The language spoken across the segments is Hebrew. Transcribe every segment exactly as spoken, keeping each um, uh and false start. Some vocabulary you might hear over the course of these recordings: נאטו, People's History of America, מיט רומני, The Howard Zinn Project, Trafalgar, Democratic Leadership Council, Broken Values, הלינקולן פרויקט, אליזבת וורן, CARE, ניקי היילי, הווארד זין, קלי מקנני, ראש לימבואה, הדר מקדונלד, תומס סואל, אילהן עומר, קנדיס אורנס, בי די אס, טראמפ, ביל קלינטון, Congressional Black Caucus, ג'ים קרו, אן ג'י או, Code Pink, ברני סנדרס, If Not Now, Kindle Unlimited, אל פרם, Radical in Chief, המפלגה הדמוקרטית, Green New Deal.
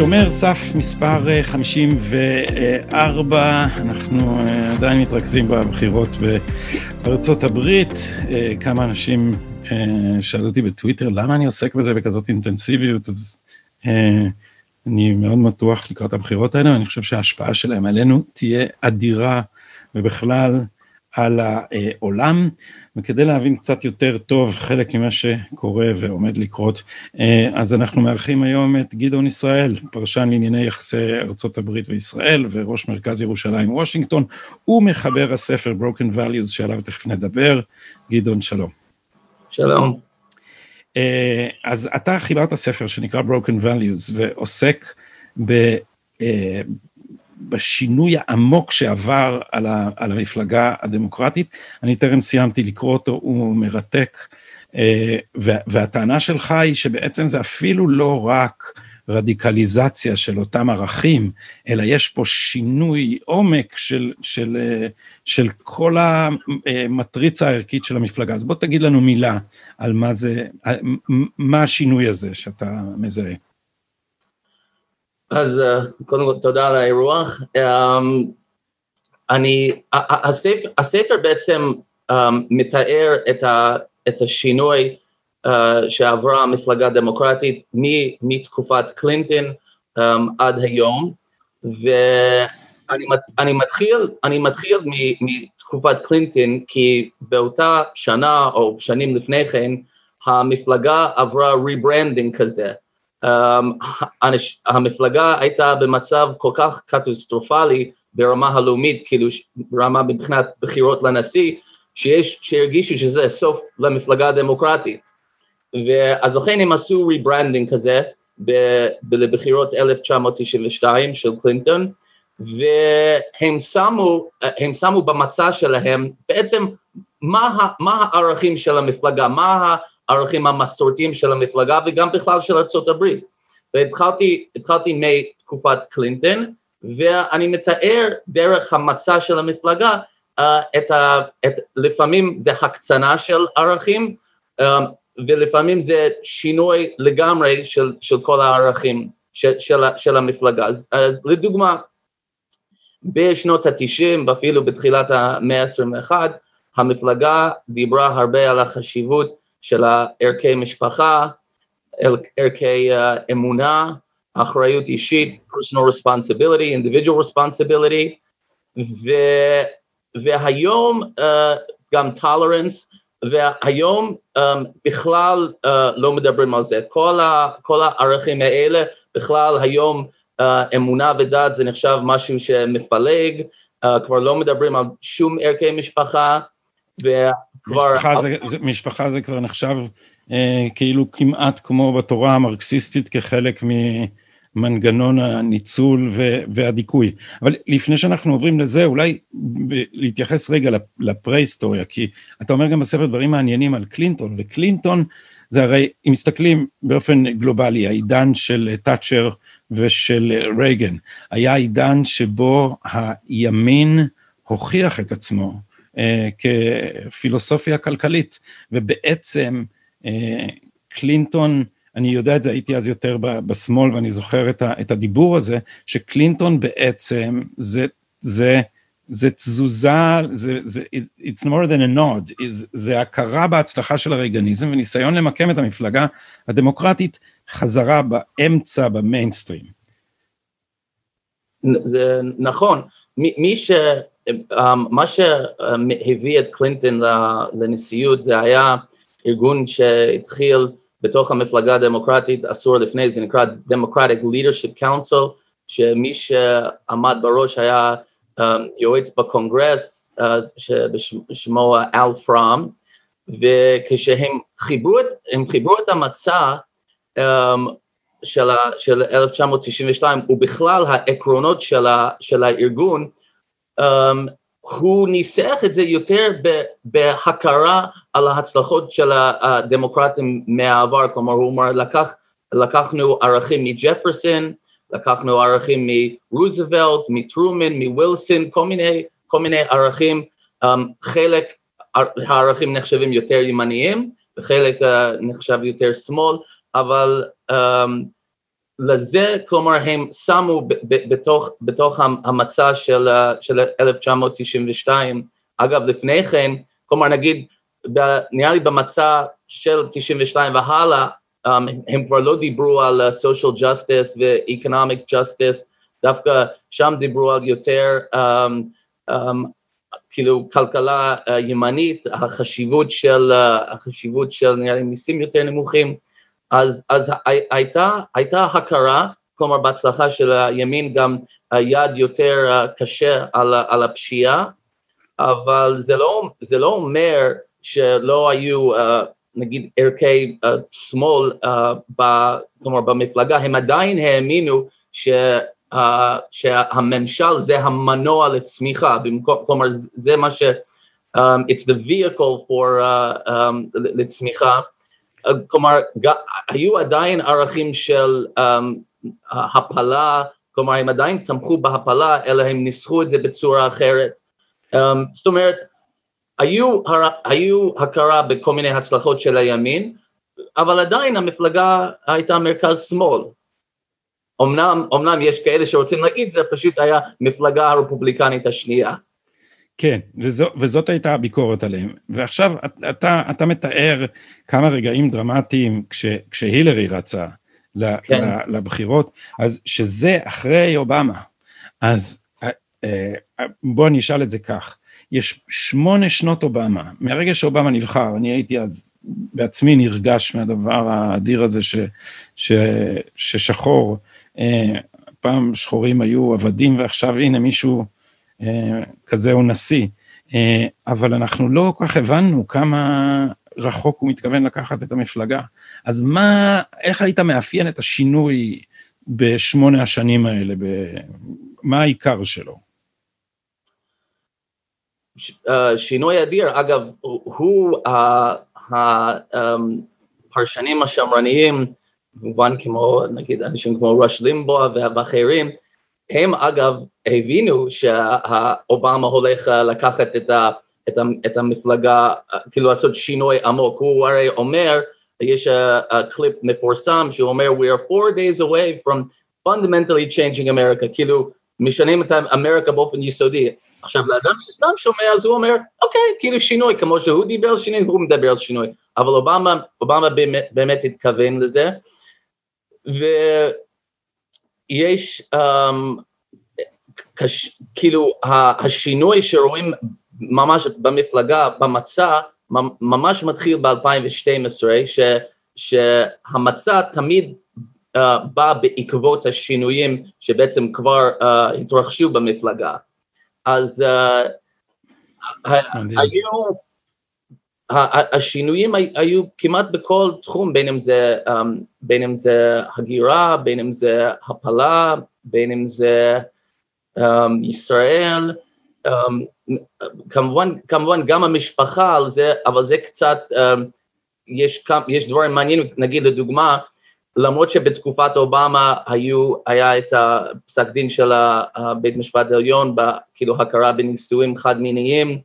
שומר סף מספר חמישים וארבע, אנחנו עדיין מתרכזים בבחירות בארצות הברית. כמה אנשים שאלו אותי בטוויטר, למה אני עוסק בזה בכזאת אינטנסיביות? אז אני מאוד מתוח לקראת הבחירות האלה, ואני חושב שההשפעה שלהם עלינו תהיה אדירה ובכלל על העולם, וכדי להבין קצת יותר טוב חלק ממה שקורה ועומד לקרות, אז אנחנו מארחים היום את גדעון ישראל, פרשן לענייני יחסי ארצות הברית וישראל, וראש מרכז ירושלים וושינגטון, ומחבר הספר Broken Values, שעליו תכף נדבר. גדעון, שלום. שלום. אז אתה חיברת הספר שנקרא Broken Values, ועוסק ב... בשינוי העמוק שעבר על, ה, על המפלגה הדמוקרטית. אני תרם סיימתי לקרוא אותו, הוא מרתק, והטענה שלך היא שבעצם זה אפילו לא רק רדיקליזציה של אותם ערכים, אלא יש פה שינוי עומק של, של, של כל המטריצה הערכית של המפלגה. אז בוא תגיד לנו מילה על מה זה, מה השינוי הזה שאתה מזהה. אז קודם כל, תודה על האירוח. הספר בעצם מתאר את השינוי שעברה המפלגה הדמוקרטית מתקופת קלינטון עד היום, ואני מתחיל מתקופת קלינטון, כי באותה שנה או שנים לפני כן, המפלגה עברה ריברנדינג כזה. Um, המפלגה הייתה במצב כל כך קטסטרופלי ברמה הלאומית, כאילו רמה מבחינת בחירות לנשיא, שיש, שהרגישו שזה סוף למפלגה הדמוקרטית. ואז לכן הם עשו ריברנדינג כזה בבחירות אלף תשע מאות תשעים ושתיים של קלינטון, והם שמו, הם שמו במצע שלהם בעצם מה, מה הערכים של המפלגה, מה ה... הערכים המסורתיים של המפלגה, וגם בכלל של ארצות הברית. והתחלתי, התחלתי מתקופת קלינטון, ואני מתאר דרך המצע של המפלגה, uh, את ה, את, לפעמים זה הקצנה של ערכים, um, ולפעמים זה שינוי לגמרי של, של כל הערכים של, של, של המפלגה. אז, אז לדוגמה, בשנות ה-תשעים, אפילו בתחילת המאה ה-עשרים ואחת, המפלגה דיברה הרבה על החשיבות של ערכי משפחה, ערכי uh, אמונה, אחריות אישית, personal responsibility, individual responsibility, ו, והיום uh, גם tolerance, והיום um, בכלל uh, לא מדברים על זה. כל, ה, כל הערכים האלה, בכלל היום uh, אמונה ודת זה נחשב משהו שמפלג, uh, כבר לא מדברים על שום ערכי משפחה, וה... משפחה זה, זה, משפחה זה כבר נחשב אה, כאילו כמעט כמו בתורה המרקסיסטית כחלק ממנגנון הניצול ו, והדיכוי. אבל לפני שאנחנו עוברים לזה, אולי ב, להתייחס רגע לפרה-היסטוריה, כי אתה אומר גם בספר דברים מעניינים על קלינטון, וקלינטון זה הרי, אם מסתכלים באופן גלובלי, העידן של טאצ'ר ושל רייגן, היה עידן שבו הימין הוכיח את עצמו, כפילוסופיה כלכלית, ובעצם קלינטון, אני יודע את זה, הייתי אז יותר בשמאל, ואני זוכר את הדיבור הזה, שקלינטון בעצם, זה, זה, זה תזוזה, זה, זה, it's more than a nod, זה הכרה בהצלחה של הרייגניזם, וניסיון למקם את המפלגה הדמוקרטית, חזרה באמצע, במיינסטרים. זה נכון, מי ש... מה שהביא את קלינטון לנשיאות זה היה ארגון שהתחיל בתוך המפלגה הדמוקרטית עשור לפני, זה נקרא Democratic Leadership Council, שמי שעמד בראש היה יועץ בקונגרס שבשמו אל פרם, וכשהם חיברו את המצע של אלף תשע מאות תשעים ושתיים ובכלל העקרונות של הארגון, Um, הוא ניסח את זה יותר בהכרה על ההצלחות של הדמוקרטים מהעבר, כלומר הוא אומר, לקח, לקחנו ערכים מג'פרסון, לקחנו ערכים מרוזוולט, מטרומן, מווילסון, כל מיני, כל מיני ערכים, um, חלק הערכים נחשבים יותר ימניים, וחלק uh, נחשב יותר שמאל, אבל um, לזה, כלומר הם שמו ב- ב- בתוך, בתוך המצע של, של אלף תשע מאות תשעים ושתיים, אגב לפני כן, כלומר נגיד, נראה לי במצע של תשעים ושתיים והלאה, um, הם כבר לא דיברו על social justice ו-economic justice, דווקא שם דיברו על יותר, um, um, כאילו כלכלה uh, ימנית, החשיבות של, uh, החשיבות של נראה לי מיסים יותר נמוכים, אז, אז הייתה, הייתה הכרה, כלומר בהצלחה של הימין גם יד יותר קשה על, על הפשיעה, אבל זה לא, זה לא אומר שלא היו, נגיד, ערכי שמאל, כלומר במפלגה, הם עדיין האמינו שה, שהממשל זה המנוע לצמיחה, כלומר זה מה ש, it's the vehicle for, לצמיחה, כלומר, היו עדיין ערכים של הפלה, כלומר, הם עדיין תמכו בהפלה, אלא הם ניסחו את זה בצורה אחרת. זאת אומרת, היו הכרה בכל מיני הצלחות של הימין, אבל עדיין המפלגה הייתה מרכז-שמאל. אמנם יש כאלה שרוצים להגיד, זה פשוט היה מפלגה הרפובליקנית השנייה. כן, וזאת הייתה הביקורת עליהם. ועכשיו אתה, אתה מתאר כמה רגעים דרמטיים כש, כשהילרי רצה לבחירות, אז שזה אחרי אובמה. אז בוא נשאל את זה כך. יש שמונה שנות אובמה. מהרגע שאובמה נבחר, אני הייתי אז בעצמי נרגש מהדבר האדיר הזה ש, ש, ששחור, פעם שחורים היו עבדים, ועכשיו הנה מישהו כזה הוא נשיא, אבל אנחנו לא כל כך הבנו כמה רחוק הוא מתכוון לקחת את המפלגה, אז מה, איך היית מאפיין את השינוי בשמונה השנים האלה, מה העיקר שלו? שינוי אדיר, אגב, הוא הפרשנים השמרניים, במובן כמו, נגיד, אנשים כמו ראש לימבואה ואחרים, הם אגב הבינו שהאובמה הולך לקחת את, ה, את, ה, את המפלגה, כאילו לעשות שינוי עמוק, הוא הרי אומר, יש קליפ מפורסם שהוא אומר, we are four days away from fundamentally changing America, כאילו משנים את אמריקה באופן יסודי, עכשיו לאדם שסתם שומע, אז הוא אומר, אוקיי, כאילו שינוי, כמו שהוא דיבר על שינוי, הוא מדבר על שינוי, אבל אובמה, אובמה באמת, באמת התכוון לזה, ו... יש, um, קש, כאילו, השינוי שרואים ממש במפלגה, במצע, ממש מתחיל ב-אלפיים ושתים עשרה, ש, שהמצע תמיד uh, בא בעקבות השינויים שבעצם כבר uh, התרחשו במפלגה. אז uh, היו, השינויים היו כמעט בכל תחום, בין אם זה, בין אם זה הגירה, בין אם זה הפלה, בין אם זה ישראל, כמובן, כמובן גם המשפחה על זה, אבל זה קצת, יש, יש דברים מעניינים, נגיד לדוגמה, למרות שבתקופת אובמה היו, היה את הפסק דין של בית משפט העליון, כאילו הכרה בנישואים חד מיניים,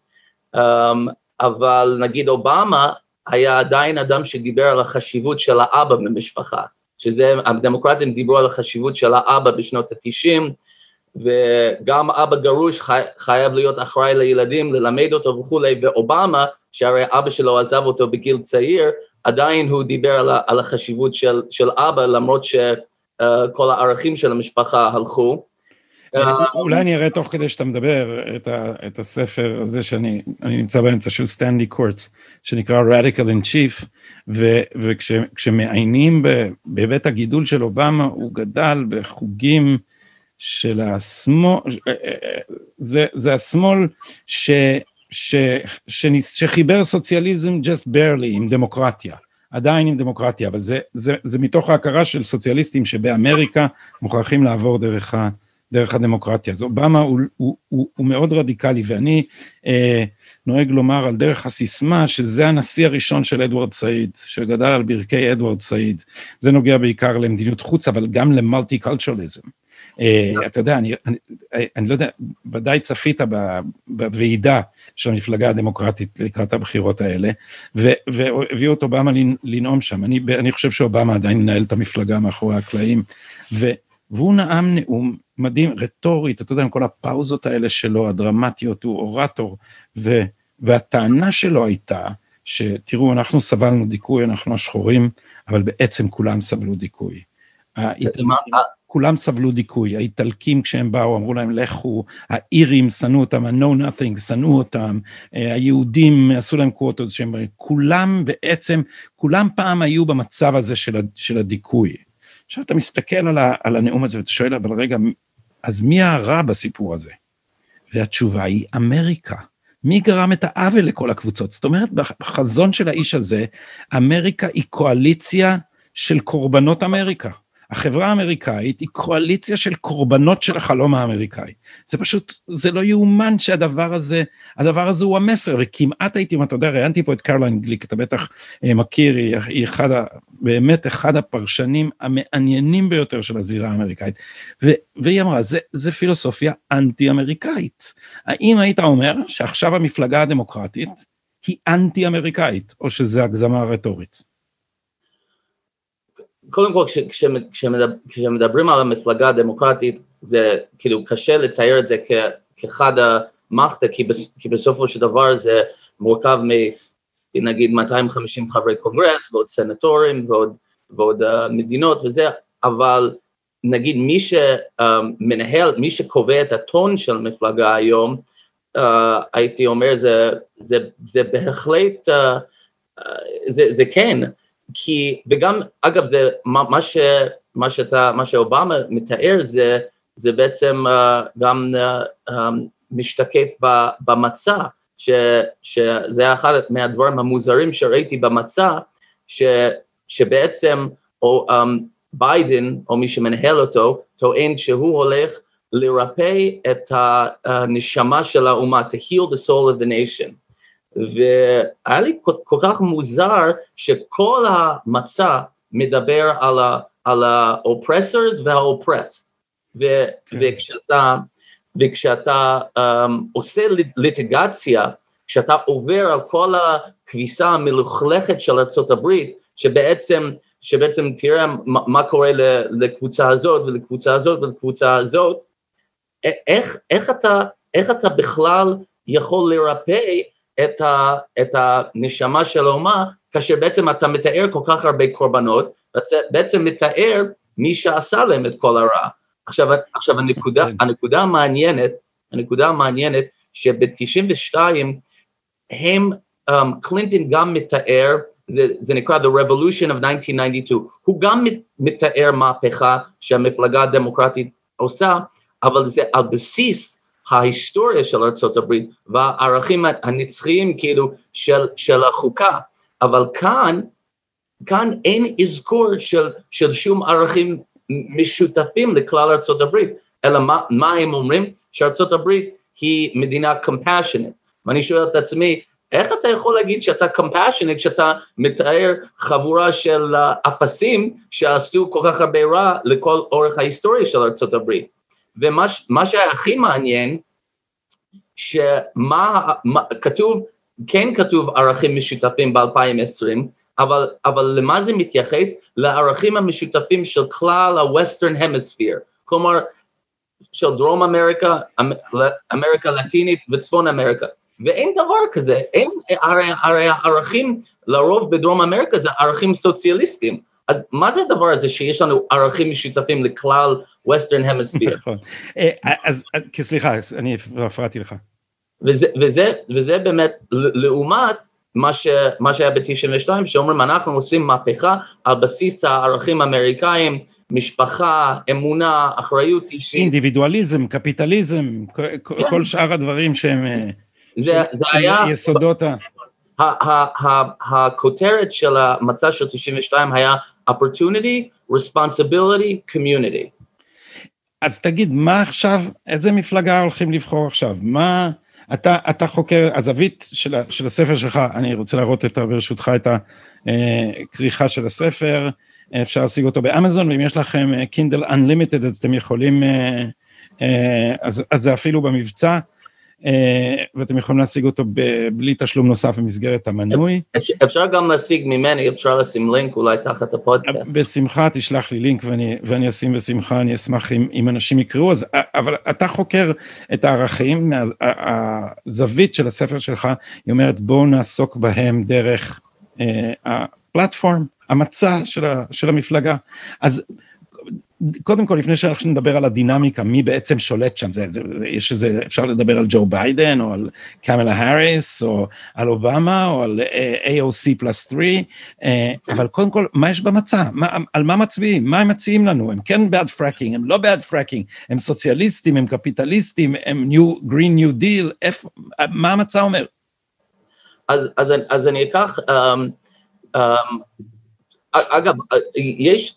אבל נגיד אובמה היה עדיין אדם שדיבר על החשיבות של האבא במשפחה, שזה, הדמוקרטים דיברו על החשיבות של האבא בשנות ה-תשעים, וגם אבא גרוש חי, חייב להיות אחראי לילדים, ללמד אותו וכו', ואובמה, שהרי אבא שלו עזב אותו בגיל צעיר, עדיין הוא דיבר על, על החשיבות של, של אבא, למרות שכל הערכים של המשפחה הלכו, אולי אני אראה תוך כדי שאתה מדבר את הספר הזה שאני נמצא באמצע של סטנלי קורץ, שנקרא Radical in Chief, וכשמעיינים בבית הגידול של אובמה, הוא גדל בחוגים של השמאל, זה השמאל שחיבר סוציאליזם just barely עם דמוקרטיה. עדיין עם דמוקרטיה, אבל זה מתוך ההכרה של סוציאליסטים שבאמריקה מוכרחים לעבור דרך ה... דרך הדמוקרטיה. אז אובמה הוא, הוא, הוא, הוא מאוד רדיקלי, ואני אה, נוהג לומר על דרך הסיסמה, שזה הנשיא הראשון של אדוורד סעיד, שגדל על ברכי אדוורד סעיד. זה נוגע בעיקר למדיניות חוץ, אבל גם למולטי-קולטורליזם. אתה יודע, אני, אני, אני לא יודע, ודאי צפית בוועידה של המפלגה הדמוקרטית לקראת הבחירות האלה, והביאו את אובמה לנאום שם. אני, אני חושב שאובמה עדיין מנהל את המפלגה מאחורי הקלעים, ו, והוא נאם נאום מדהים, רטורית, אתה יודע, עם כל הפאוזות האלה שלו, הדרמטיות, הוא אורטור, ו, והטענה שלו הייתה, שתראו, אנחנו סבלנו דיכוי, אנחנו השחורים, אבל בעצם כולם סבלו דיכוי. כולם סבלו דיכוי, האיטלקים כשהם באו, אמרו להם לכו, האירים שנאו אותם, ה-no nothing שנאו אותם, היהודים עשו להם קווטות, כולם בעצם, כולם פעם היו במצב הזה של הדיכוי. עכשיו אתה מסתכל על הנאום הזה, ואתה שואל, אבל רגע, אז מי הרע בסיפור הזה? והתשובה היא אמריקה. מי גרם את העוול לכל הקבוצות? זאת אומרת, בחזון של האיש הזה, אמריקה היא קואליציה של קורבנות אמריקה. החברה האמריקאית היא קואליציה של קורבנות של החלום האמריקאי. זה פשוט, זה לא יאומן שהדבר הזה, הדבר הזה הוא המסר, וכמעט הייתי, אם אתה יודע, ראיינתי פה את קרליין גליק, אתה בטח מכיר, היא אחד, באמת אחד הפרשנים המעניינים ביותר של הזירה האמריקאית, ו, והיא אמרה, זה, זה פילוסופיה אנטי-אמריקאית. האם היית אומר שעכשיו המפלגה הדמוקרטית היא אנטי-אמריקאית, או שזה הגזמה הרטורית? קודם כל, כשמדברים על המפלגה הדמוקרטית, זה כאילו קשה לתאר את זה כאחד המחתה, כי בסופו של דבר זה מורכב מנגיד מאתיים וחמישים חברי קונגרס, ועוד סנטורים, ועוד מדינות וזה, אבל נגיד מי שמנהל, מי שקובע את הטון של המפלגה היום, הייתי אומר, זה בהחלט, זה כן, כי, וגם, אגב, זה, מה, מה ש, מה שאתה, מה שאובמה מתאר זה, זה בעצם, uh, גם, uh, um, משתקף ב, במצע, ש, שזה אחד מהדברים המוזרים שראיתי במצע, ש, שבעצם, או, um, ביידן, או מי שמנהל אותו, טוען שהוא הולך לרפא את הנשמה של האומה, to heal the soul of the nation. והיה לי כל כך מוזר שכל המצע מדבר על ה, על ה-oppressors וה-oppressed. ו, okay. וכשאתה, וכשאתה, um, עושה ליטיגציה, כשאתה עובר על כל הכביסה המלוכלכת של ארצות הברית, שבעצם, שבעצם תראה מה, מה קורה לקבוצה הזאת ולקבוצה הזאת ולקבוצה הזאת, איך, איך אתה, איך אתה בכלל יכול לרפא את ה, את הנשמה של האומה, כאשר בעצם אתה מתאר כל כך הרבה קורבנות, בעצם מתאר מי שעשה להם את כל הרע. עכשיו, עכשיו הנקודה, הנקודה המעניינת, הנקודה המעניינת שב-תשעים ושתיים הם, um, קלינטון גם מתאר, זה, זה נקרא The Revolution of אלף תשע מאות תשעים ושתיים, הוא גם מתאר מהפכה שהמפלגה הדמוקרטית עושה, אבל זה על בסיס ההיסטוריה של ארצות הברית, והערכים הנצחיים כאילו של, של החוקה, אבל כאן, כאן אין אזכור של, של שום ערכים משותפים לכלל ארצות הברית, אלא מה, מה הם אומרים? שארצות הברית היא מדינה compassionate, ואני שואל את עצמי, איך אתה יכול להגיד שאתה compassionate, שאתה מתאר חבורה של אפסים, שעשו כל כך הרבה רע לכל אורך ההיסטוריה של ארצות הברית? ומה מה שהכי מעניין, שמה, מה, כתוב, כן כתוב ערכים משותפים ב-אלפיים ועשרים, אבל, אבל למה זה מתייחס? לערכים המשותפים של כלל ה-Western Hemisphere, כלומר, של דרום אמריקה, אמריקה לטינית וצפון אמריקה, ואין דבר כזה, אין, הרי, הרי הערכים לרוב בדרום אמריקה זה ערכים סוציאליסטיים, אז מה זה הדבר הזה שיש לנו ערכים משותפים לכלל Western Hemisphere? נכון. אז סליחה, אני הפרעתי לך. וזה באמת לעומת מה שהיה ב-תשעים ושתיים, שאומרים אנחנו עושים מהפכה על בסיס הערכים האמריקאים, משפחה, אמונה, אחריות אישית. אינדיבידואליזם, קפיטליזם, כל שאר הדברים שהם יסודות ה... הכותרת של המצע של תשעים ושתיים היה opportunity, responsibility, community. אז תגיד, מה עכשיו, איזה מפלגה הולכים לבחור עכשיו? מה, אתה, אתה חוקר, הזווית של, של הספר שלך, אני רוצה להראות את, ברשותך, את הכריכה של הספר, אפשר להשיג אותו באמזון, ואם יש לכם Kindle Unlimited, אז אתם יכולים, אז, אז זה אפילו במבצע, ואתם יכולים להשיג אותו בלי תשלום נוסף במסגרת המנוי. אפשר גם להשיג ממני, אפשר לשים לינק אולי תחת הפודקאסט. בשמחה, תשלח לי לינק ואני, ואני אשים בשמחה, אני אשמח אם, אם אנשים יקראו. אז, אבל אתה חוקר את הערכים, הזווית של הספר שלך, היא אומרת בואו נעסוק בהם דרך הפלטפורם, המצע של, ה, של המפלגה. אז קודם כל, לפני שאנחנו נדבר על הדינמיקה, מי בעצם שולט שם, זה, זה, יש איזה, אפשר לדבר על ג'ו ביידן, או על קמלה הריס, או על אובמה, או על איי או סי פלוס שלוש, אבל קודם כל, מה יש במצע? מה, על מה מצביעים? מה הם מציעים לנו? הם כן בעד פרקינג, הם לא בעד פרקינג, הם סוציאליסטים, הם קפיטליסטים, הם new, green new deal, איפה, מה המצע אומר? אז, אז, אז אני אקח, um, um, אגב, יש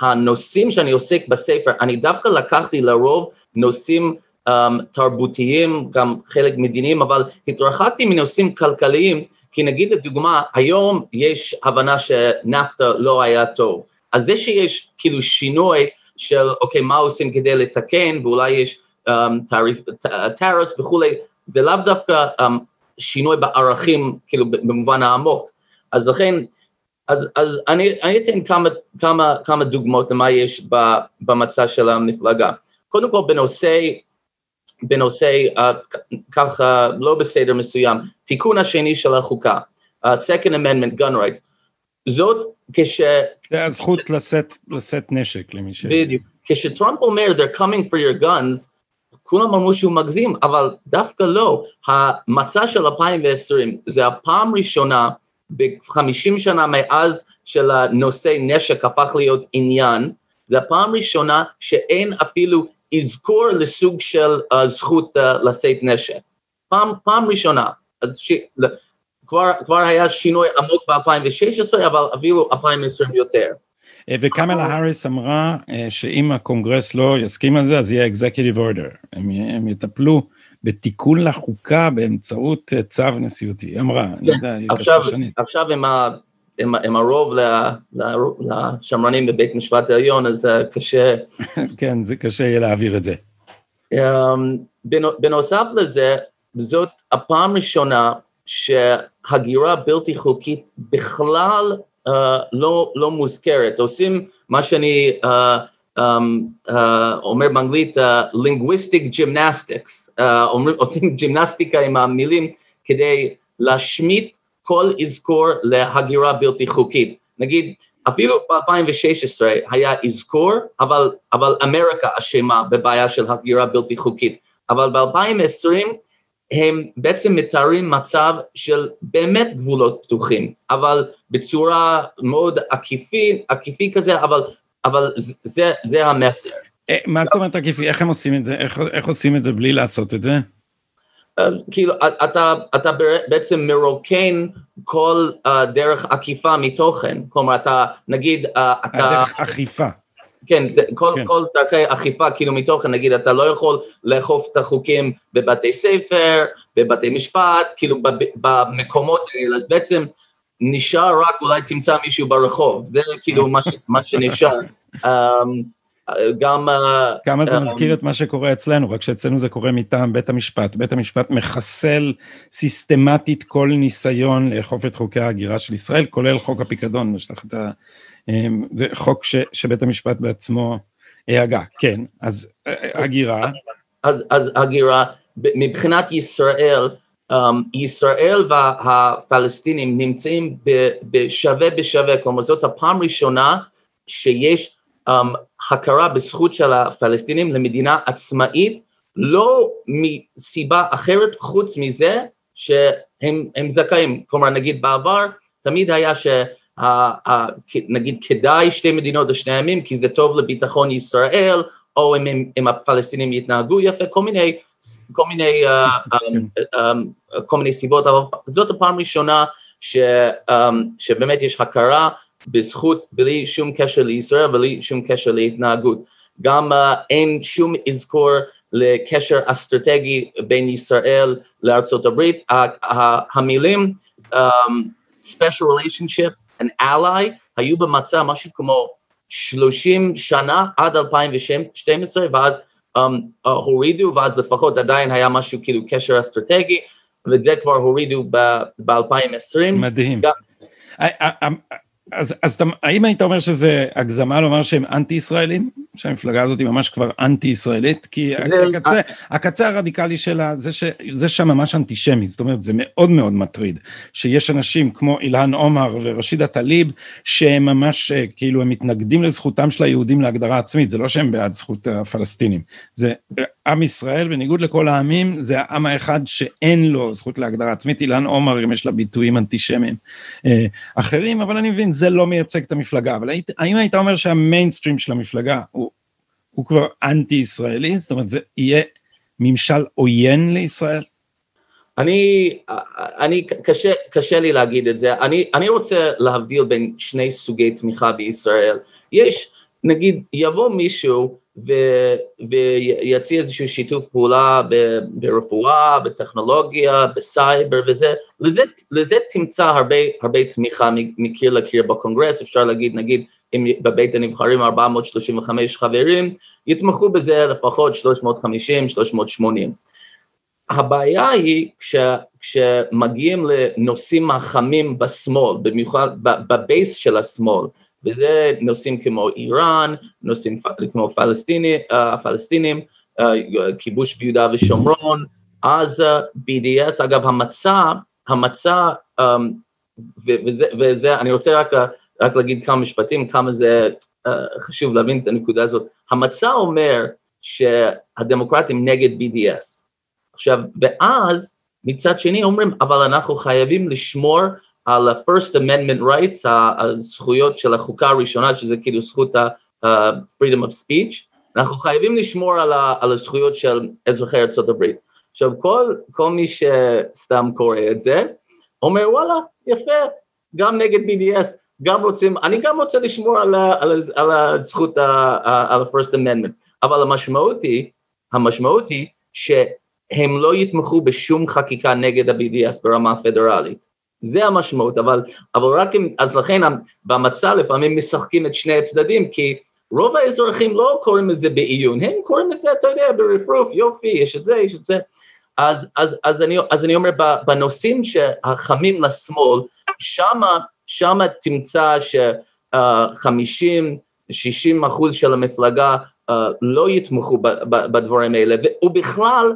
הנושאים שאני עוסק בספר, אני דווקא לקחתי לרוב נושאים um, תרבותיים, גם חלק מדיניים, אבל התרחקתי מנושאים כלכליים, כי נגיד לדוגמה, היום יש הבנה שנפטה לא היה טוב, אז זה שיש כאילו שינוי של אוקיי, מה עושים כדי לתקן, ואולי יש um, תעריף, תערס וכו', זה לאו דווקא um, שינוי בערכים, כאילו במובן העמוק, אז לכן, אז, אז אני, אני אתן כמה, כמה, כמה דוגמאות למה יש במצע של המפלגה. קודם כל בנושא, בנושא, ככה, לא בסדר מסוים, תיקון השני של החוקה, Second Amendment, Gun Rights, זאת כש... זה הזכות לשאת, לשאת נשק למי ש... בדיוק. כשטראמפ אומר, they're coming for your guns, כולם אמרו שהוא מגזים, אבל דווקא לא. המצע של אלפיים ועשרים, זה הפעם ראשונה, ב-חמישים שנה מאז של הנושא נשק הפך להיות עניין, זה הפעם ראשונה שאין אפילו אזכור לסוג של uh, זכות uh, לשאת נשק. פעם, פעם ראשונה, אז ש... כבר, כבר היה שינוי עמוק ב-אלפיים ושש עשרה, אבל אפילו אלפיים ועשרים יותר. וקמלה הריס אמרה שאם הקונגרס לא יסכים על זה, אז יהיה executive order. הם, הם יטפלו בתיקון לחוקה באמצעות צו נשיאותי. היא אמרה, כן. אני יודע, היא עכשיו, קשקשנית. עכשיו עם, ה, עם, עם הרוב ל, ל, לשמרנים בבית משפט העליון, אז קשה... כן, זה קשה יהיה להעביר את זה. בנוסף לזה, זאת הפעם הראשונה שהגירה בלתי חוקית בכלל... Uh, לא, לא מוזכרת, עושים מה שאני uh, um, uh, אומר באנגלית, uh, linguistic gymnastics, uh, אומר, עושים ג'ימנסטיקה עם המילים כדי להשמיט כל אזכור להגירה בלתי חוקית. נגיד, אפילו ב-אלפיים ושש עשרה היה אזכור, אבל, אבל אמריקה אשמה בבעיה של הגירה בלתי חוקית, אבל ב-אלפיים ועשרים הם בעצם מתארים מצב של באמת גבולות פתוחים, אבל בצורה מאוד עקיפי, עקיפי כזה, אבל, אבל זה, זה המסר. מה זאת אומרת עקיפי? איך הם עושים את זה? איך, איך עושים את זה בלי לעשות את זה? כאילו, אתה, אתה בעצם מרוקן כל דרך עקיפה מתוכן, כלומר, אתה, נגיד, אתה... הדרך עקיפה. כן, כל, כן. כל דרכי אכיפה, כאילו מתוכן, נגיד, אתה לא יכול לאכוף את החוקים בבתי ספר, בבתי משפט, כאילו בב, במקומות האלה, אז בעצם נשאר רק אולי תמצא מישהו ברחוב, זה כאילו מה, ש, מה שנשאר. um, גם... כמה זה um, מזכיר את מה שקורה אצלנו, רק שאצלנו זה קורה מטעם בית המשפט, בית המשפט מחסל סיסטמטית כל ניסיון לאכוף את חוקי ההגירה של ישראל, כולל חוק הפיקדון, משלחת ה... זה חוק ש, שבית המשפט בעצמו הגע, כן, אז הגירה. אז, אז הגירה, מבחינת ישראל, ישראל והפלסטינים נמצאים בשווה בשווה, כלומר זאת הפעם ראשונה שיש הכרה בזכות של הפלסטינים למדינה עצמאית, לא מסיבה אחרת חוץ מזה שהם הם זכאים, כלומר נגיד בעבר, תמיד היה ש... נגיד כדאי שתי מדינות לשני ימים, כי זה טוב לביטחון ישראל, או אם הפלסטינים יתנהגו יפה, כל מיני סיבות, אבל זאת הפעם ראשונה שבאמת יש הכרה בזכות בלי שום קשר לישראל, בלי שום קשר להתנהגות. גם אין שום אזכור לקשר אסטרטגי בין ישראל לארצות הברית, המילים special relationship, and ally היו במצע משהו כמו שלושים שנה עד אלפיים ושתים עשרה, ואז um, uh, הורידו, ואז לפחות עדיין היה משהו כאילו קשר אסטרטגי, וזה כבר הורידו ב-אלפיים ועשרים. מדהים. גם... אז, אז האם היית אומר שזה הגזמה לומר שהם אנטי-ישראלים? שהמפלגה הזאת היא ממש כבר אנטי-ישראלית, כי זה... הקצה, הקצה הרדיקלי שלה זה, ש, זה שם ממש אנטישמי, זאת אומרת זה מאוד מאוד מטריד, שיש אנשים כמו אילהן עומר ורשידה טליב, שהם ממש כאילו הם מתנגדים לזכותם של היהודים להגדרה עצמית, זה לא שהם בעד זכות הפלסטינים, זה עם ישראל בניגוד לכל העמים, זה העם האחד שאין לו זכות להגדרה עצמית, אילהן עומר אם יש לה ביטויים אנטישמיים אחרים, אבל אני מבין זה לא מייצג את המפלגה, אבל האם היית אומר שהמיינסטרים של המפלגה הוא, הוא כבר אנטי-ישראלי, זאת אומרת זה יהיה ממשל עוין לישראל? אני, אני קשה, קשה לי להגיד את זה, אני, אני רוצה להבדיל בין שני סוגי תמיכה בישראל, יש נגיד יבוא מישהו ו, ויציע איזשהו שיתוף פעולה ב, ברפואה, בטכנולוגיה, בסייבר וזה, לזה, לזה תמצא הרבה, הרבה תמיכה מקיר לקיר בקונגרס, אפשר להגיד נגיד, אם בבית הנבחרים ארבע מאות שלושים וחמישה חברים, יתמכו בזה לפחות שלוש מאות חמישים שלוש מאות שמונים. הבעיה היא כש, כשמגיעים לנושאים החמים בשמאל, במיוחד בבייס של השמאל, וזה נושאים כמו איראן, נושאים כמו פלסטיני, הפלסטינים, כיבוש ביהודה ושומרון, אז בי די אס, אגב המצע, המצע, וזה, וזה, אני רוצה רק... רק להגיד כמה משפטים, כמה זה uh, חשוב להבין את הנקודה הזאת. המצע אומר שהדמוקרטים נגד בי די אס. עכשיו, ואז מצד שני אומרים, אבל אנחנו חייבים לשמור על ה-First Amendment Rights, הזכויות של החוקה הראשונה, שזה כאילו זכות ה-Freedom of Speech, אנחנו חייבים לשמור על, ה- על הזכויות של אזרחי ארצות הברית. עכשיו, כל, כל מי שסתם קורא את זה, אומר, וואלה, יפה, גם נגד בי די אס, גם רוצים, אני גם רוצה לשמור על, על, על הזכות, על ה-First Amendment, אבל המשמעות היא, המשמעות היא שהם לא יתמכו בשום חקיקה נגד ה-בי די אס ברמה הפדרלית. זה המשמעות, אבל, אבל רק אם, אז לכן במצע לפעמים משחקים את שני הצדדים, כי רוב האזרחים לא קוראים את זה בעיון, הם קוראים את זה, אתה יודע, ברפרוף, יופי, יש את זה, יש את זה. אז, אז, אז אני, אז אני אומר, בנושאים שהחמים לשמאל, שמה, שם תמצא ש-חמישים שישים אחוז של המפלגה לא יתמכו בדברים האלה, ובכלל,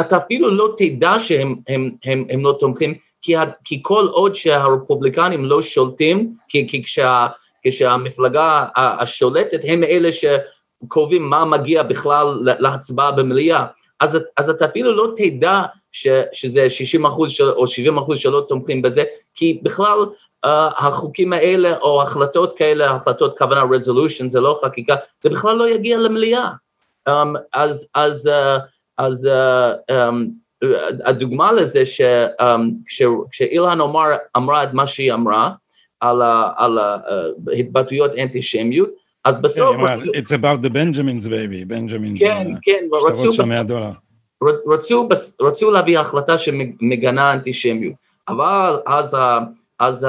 אתה אפילו לא תדע שהם הם, הם, הם לא תומכים, כי, כי כל עוד שהרפובליקנים לא שולטים, כי, כי כשה, כשהמפלגה השולטת, הם אלה שקובעים מה מגיע בכלל להצבעה במליאה, אז, אז אתה אפילו לא תדע ש, שזה שישים אחוז של, או שבעים אחוז שלא תומכים בזה, כי בכלל, Uh, החוקים האלה או החלטות כאלה, החלטות כוונה resolution, זה לא חקיקה, זה בכלל לא יגיע למליאה. Um, אז, אז, uh, אז uh, um, הדוגמה לזה ש, um, כש, כשאילהן עומר אמרה את מה שהיא אמרה, על, ה, על ה, uh, התבטאויות אנטישמיות, אז בסוף... Yeah, רצו... It's about the Benjamins baby, Benjamins, כן, uh, כן, שטרות של מאה דולר. רצו, רצו להביא החלטה שמגנה אנטישמיות, אבל אז ה... אז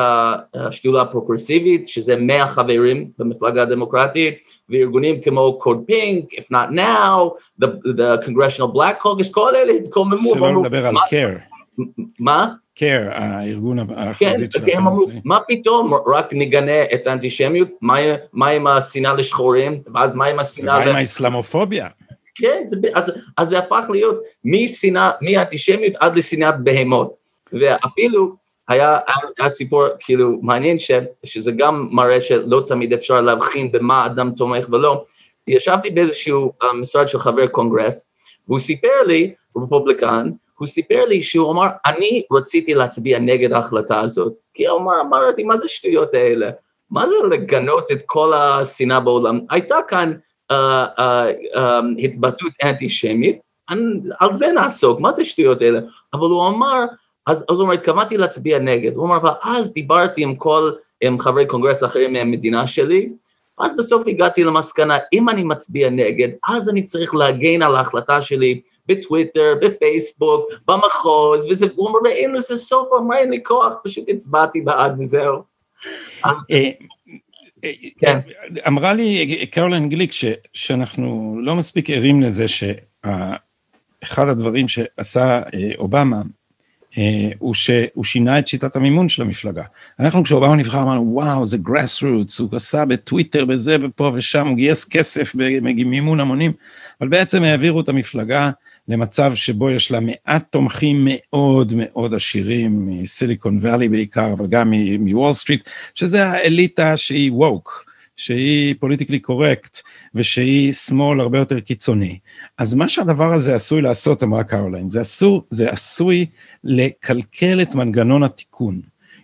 השדולה הפרוגרסיבית, שזה מאה חברים במפלגה הדמוקרטית, וארגונים כמו Code Pink, If Not Now, the, the Congressional Black Caucus, כל אלה התקוממו. שלא מדבר על CARE. מה? CARE, הארגון החזית של הפלסטינים. מה פתאום רק נגנה את האנטישמיות? מה עם השנאה לשחורים? ואז מה עם השנאה... ומה עם האסלאמופוביה? כן, אז זה הפך להיות מהאנטישמיות עד לשנאת בהמות. ואפילו... היה הסיפור כאילו מעניין ש, שזה גם מראה שלא תמיד אפשר להבחין במה אדם תומך ולא. ישבתי באיזשהו משרד של חבר קונגרס, והוא סיפר לי, רפובליקן, הוא סיפר לי שהוא אמר, אני רציתי להצביע נגד ההחלטה הזאת, כי הוא אמר, אמרתי, מה זה שטויות האלה? מה זה לגנות את כל השנאה בעולם? הייתה כאן uh, uh, uh, התבטאות אנטישמית, על זה נעסוק, מה זה שטויות האלה? אבל הוא אמר, אז הוא אומר, התכוונתי להצביע נגד, הוא אומר, ואז דיברתי עם כל, עם חברי קונגרס אחרים מהמדינה שלי, ואז בסוף הגעתי למסקנה, אם אני מצביע נגד, אז אני צריך להגן על ההחלטה שלי, בטוויטר, בפייסבוק, במחוז, וזה, הוא אומר, אין לזה סוף, אמר, אין לי כוח, פשוט הצבעתי בעד וזהו. אמרה לי קרולין גליק שאנחנו לא מספיק ערים לזה שאחד הדברים שעשה אובמה הוא שהוא שינה את שיטת המימון של המפלגה. אנחנו כשאובמה נבחר אמרנו וואו זה grassroots, הוא עשה בטוויטר בזה ופה ושם, הוא גייס כסף במימון המונים, אבל בעצם העבירו את המפלגה למצב שבו יש לה מעט תומכים מאוד מאוד עשירים, מסיליקון ואלי בעיקר, אבל גם מוול סטריט, שזה האליטה שהיא ווק, שהיא פוליטיקלי קורקט, ושהיא שמאל הרבה יותר קיצוני. אז מה שהדבר הזה עשוי לעשות, אמרה קרולין, זה, זה עשוי לקלקל את מנגנון התיקון.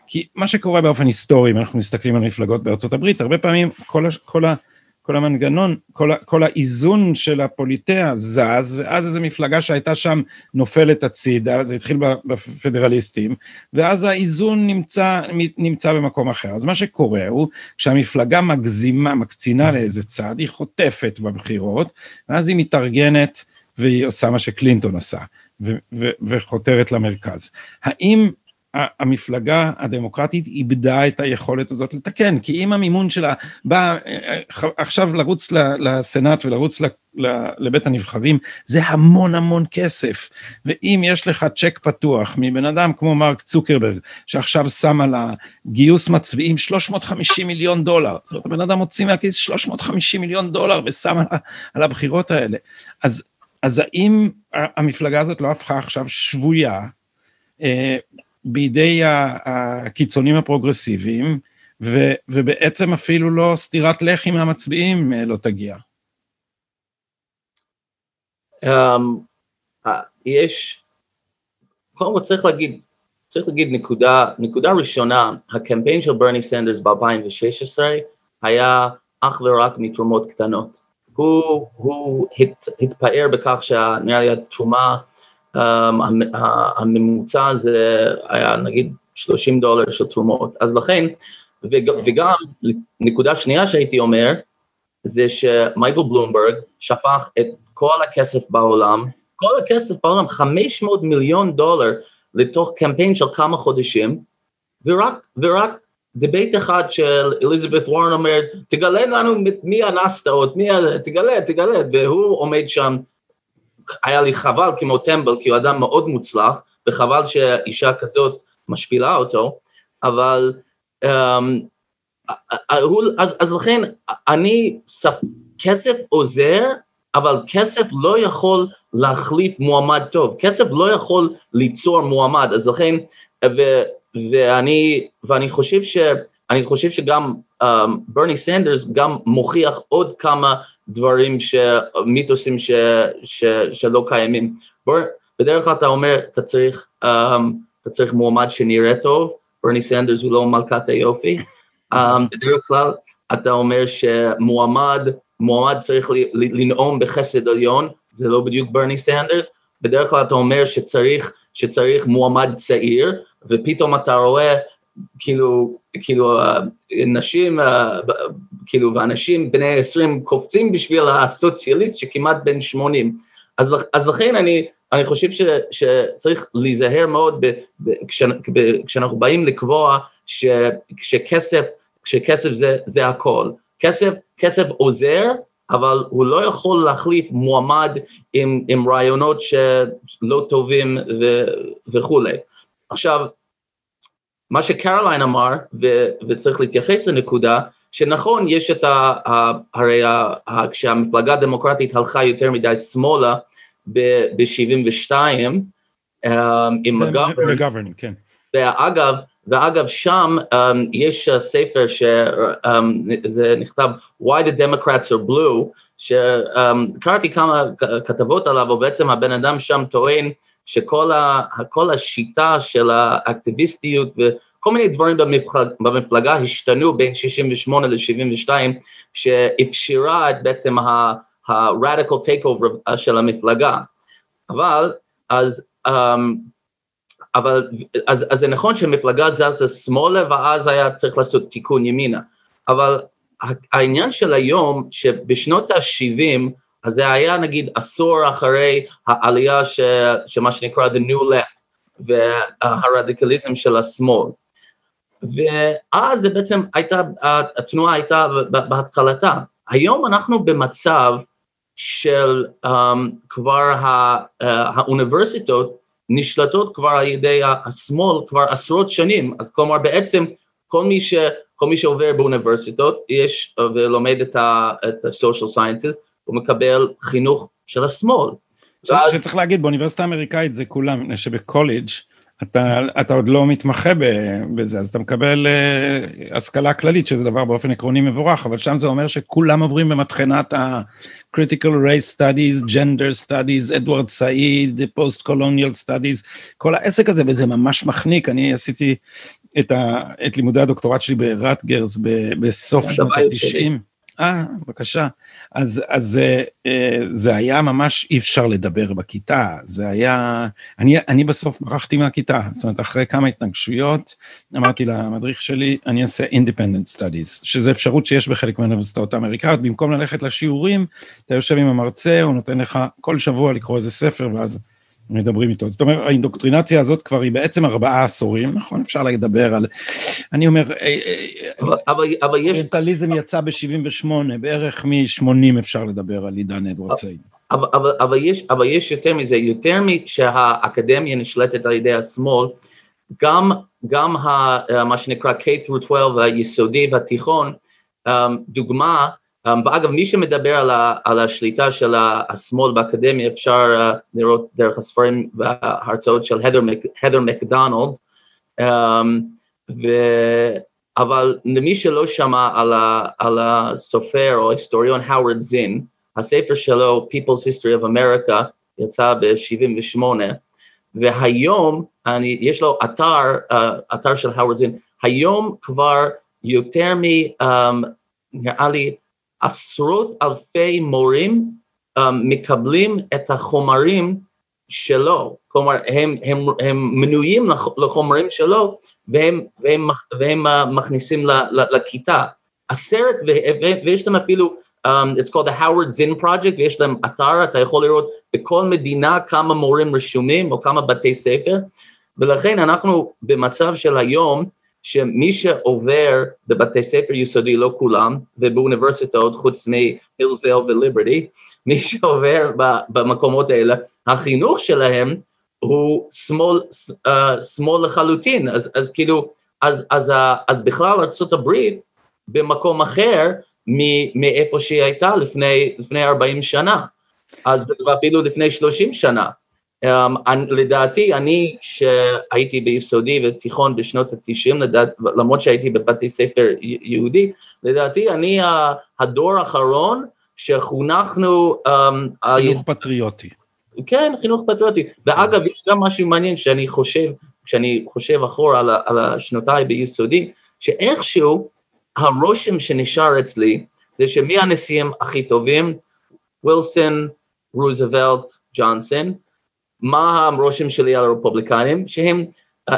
כי מה שקורה באופן היסטורי, אם אנחנו מסתכלים על מפלגות בארצות הברית, הרבה פעמים כל ה... כל ה כל המנגנון, כל, כל האיזון של הפוליטיה זז, ואז איזו מפלגה שהייתה שם נופלת הצידה, זה התחיל בפדרליסטים, ואז האיזון נמצא, נמצא במקום אחר. אז מה שקורה הוא, כשהמפלגה מגזימה, מקצינה לאיזה צד, היא חוטפת בבחירות, ואז היא מתארגנת, והיא עושה מה שקלינטון עשה, ו, ו, וחותרת למרכז. האם המפלגה הדמוקרטית איבדה את היכולת הזאת לתקן, כי אם המימון שלה בא עכשיו לרוץ לסנאט ולרוץ לבית הנבחרים, זה המון המון כסף, ואם יש לך צ'ק פתוח מבן אדם כמו מרק צוקרברג, שעכשיו שם על הגיוס מצביעים שלוש מאות וחמישים מיליון דולר, זאת אומרת, הבן אדם מוציא מהכיס שלוש מאות וחמישים מיליון דולר, ושם על הבחירות האלה, אז, אז האם המפלגה הזאת לא הפכה עכשיו שבויה, בידי הקיצונים הפרוגרסיביים, ו, ובעצם אפילו לא סתירת לחי מהמצביעים לא תגיע. Um, יש, קודם כל צריך להגיד, צריך להגיד נקודה, נקודה ראשונה, הקמפיין של ברני סנדרס ב-אלפיים ושש עשרה היה אך ורק מתרומות קטנות. הוא, הוא הת, התפאר בכך שנראה לי התרומה, Um, הממוצע זה היה נגיד שלושים דולר של תרומות, אז לכן, וג, וגם נקודה שנייה שהייתי אומר, זה שמייקל בלומברג שפך את כל הכסף בעולם, כל הכסף בעולם, חמש מאות מיליון דולר לתוך קמפיין של כמה חודשים, ורק, ורק דיבייט אחד של אליזבת וורן אומרת, תגלה לנו מי אנסת עוד, מי, תגלה, תגלה, והוא עומד שם, היה לי חבל כמו טמבל, כי הוא אדם מאוד מוצלח, וחבל שאישה כזאת משפילה אותו, אבל, אז לכן, אני, כסף עוזר, אבל כסף לא יכול להחליט מועמד טוב, כסף לא יכול ליצור מועמד, אז לכן, ואני חושב ש, אני חושב שגם ברני סנדרס גם מוכיח עוד כמה דברים ש... מיתוסים ש... ש... שלא קיימים. בדרך כלל אתה אומר, אתה צריך, um, אתה צריך מועמד שנראה טוב, ברני סנדרס הוא לא מלכת היופי, um, בדרך כלל אתה אומר שמועמד, מועמד צריך לנאום בחסד עליון, זה לא בדיוק ברני סנדרס, בדרך כלל אתה אומר שצריך, שצריך מועמד צעיר, ופתאום אתה רואה, כאילו, כאילו, נשים, כאילו, ואנשים בני עשרים קופצים בשביל הסוציאליסט שכמעט בן שמונים. אז, אז לכן אני, אני חושב ש, שצריך להיזהר מאוד ב, ב, כש, ב, כשאנחנו באים לקבוע ש, שכסף, שכסף זה, זה הכל. כסף, כסף עוזר, אבל הוא לא יכול להחליף מועמד עם, עם רעיונות שלא טובים ו, וכולי. עכשיו, מה שקרולין אמר, ו- וצריך להתייחס לנקודה, שנכון יש את ה... ה- הרי ה- ה- כשהמפלגה הדמוקרטית הלכה יותר מדי שמאלה, ב-שבעים ושתיים, um, עם מגוורן, כן. ואגב, ואגב שם um, יש uh, ספר שזה um, נכתב, Why the Democrats are Blue, שקראתי um, כמה כתבות עליו, ובעצם הבן אדם שם טוען, שכל ה, כל השיטה של האקטיביסטיות וכל מיני דברים במפלגה, במפלגה השתנו בין שישים ושמונה ל-שבעים ושתיים, שאפשרה את בעצם ה-radical takeover של המפלגה. אבל, אז, um, אבל, אז, אז זה נכון שהמפלגה זזה שמאלה, ואז היה צריך לעשות תיקון ימינה. אבל העניין של היום, שבשנות ה-שבעים, אז זה היה נגיד עשור אחרי העלייה ש, שמה שנקרא the new left והרדיקליזם של השמאל. ואז זה בעצם הייתה, התנועה הייתה בהתחלתה. היום אנחנו במצב של um, כבר ה, uh, האוניברסיטות נשלטות כבר על ידי השמאל כבר עשרות שנים, אז כלומר בעצם כל מי, ש, כל מי שעובר באוניברסיטות יש ולומד את ה-social sciences, הוא מקבל חינוך של השמאל. ואז... שצריך להגיד, באוניברסיטה האמריקאית זה כולם, מפני שבקולג' אתה, אתה עוד לא מתמחה בזה, אז אתה מקבל uh, השכלה כללית, שזה דבר באופן עקרוני מבורך, אבל שם זה אומר שכולם עוברים במתכנת ה-Critical Race Studies, Gender Studies, Edward Said, Post-Colonial Studies, כל העסק הזה, וזה ממש מחניק. אני עשיתי את, ה, את לימודי הדוקטורט שלי ברטגרס ב- בסוף שנות ה-תשעים. אה, בבקשה. אז, אז זה היה ממש אי אפשר לדבר בכיתה, זה היה, אני, אני בסוף ברחתי מהכיתה, זאת אומרת, אחרי כמה התנגשויות, אמרתי למדריך שלי, אני אעשה independent studies, שזה אפשרות שיש בחלק מהאוניברסיטאות האמריקאיות, במקום ללכת לשיעורים, אתה יושב עם המרצה, הוא נותן לך כל שבוע לקרוא איזה ספר, ואז מדברים איתו. זאת אומרת, האינדוקטרינציה הזאת כבר היא בעצם ארבעה עשורים, נכון? אפשר לדבר על, אני אומר, אוריינטליזם יצא ב-שבעים ושמונה, בערך מ-שמונים אפשר לדבר על עידן אדוארד סייד. אבל יש יותר מזה, יותר משהאקדמיה נשלטת על ידי השמאל, גם מה שנקרא K through twelve, היסודי והתיכון, דוגמה, ואגב, מי שמדבר על השליטה של השמאל באקדמיה, אפשר לראות דרך הספרים וההרצאות של הדר מקדונלד, אבל למי שלא שמע על הסופר או היסטוריון האוורד זין, הספר שלו, People's History of America, יצא ב-שבעים ושמונה, והיום, יש לו אתר של האוורד זין, היום כבר יותר מ... נראה לי, עשרות אלפי מורים um, מקבלים את החומרים שלו, כלומר הם, הם, הם מנויים לחומרים שלו, והם, והם, והם uh, מכניסים ל, ל, לכיתה. עשרת, ו, ו, ויש להם אפילו, um, it's called the Howard Zinn Project, ויש להם אתר, אתה יכול לראות בכל מדינה כמה מורים רשומים, או כמה בתי ספר, ולכן אנחנו במצב של היום, שמי שעובר בבתי ספר יסודי, לא כולם, ובאוניברסיטאות חוץ מהילסדייל וליברטי, מי שעובר במקומות האלה, החינוך שלהם הוא שמאל, שמאל לחלוטין, אז, אז כאילו, אז, אז, אז בכלל ארצות הברית במקום אחר מאיפה שהיא הייתה לפני, לפני ארבעים שנה, אז אפילו לפני שלושים שנה. Um, אני, לדעתי, אני שהייתי ביסודי ותיכון בשנות ה-תשעים, למרות שהייתי בבתי ספר יהודי, לדעתי אני הדור האחרון שחונכנו... Um, חינוך ה... פטריוטי. כן, חינוך פטריוטי. ואגב, יש גם משהו מעניין שאני חושב, כשאני חושב אחורה על, על השנותיי ביסודי, שאיכשהו הרושם שנשאר אצלי, זה שמי הנשיאים הכי טובים, וילסון, רוזוולט, ג'ונסון, מה הרושם שלי על הרפובליקנים, שהם,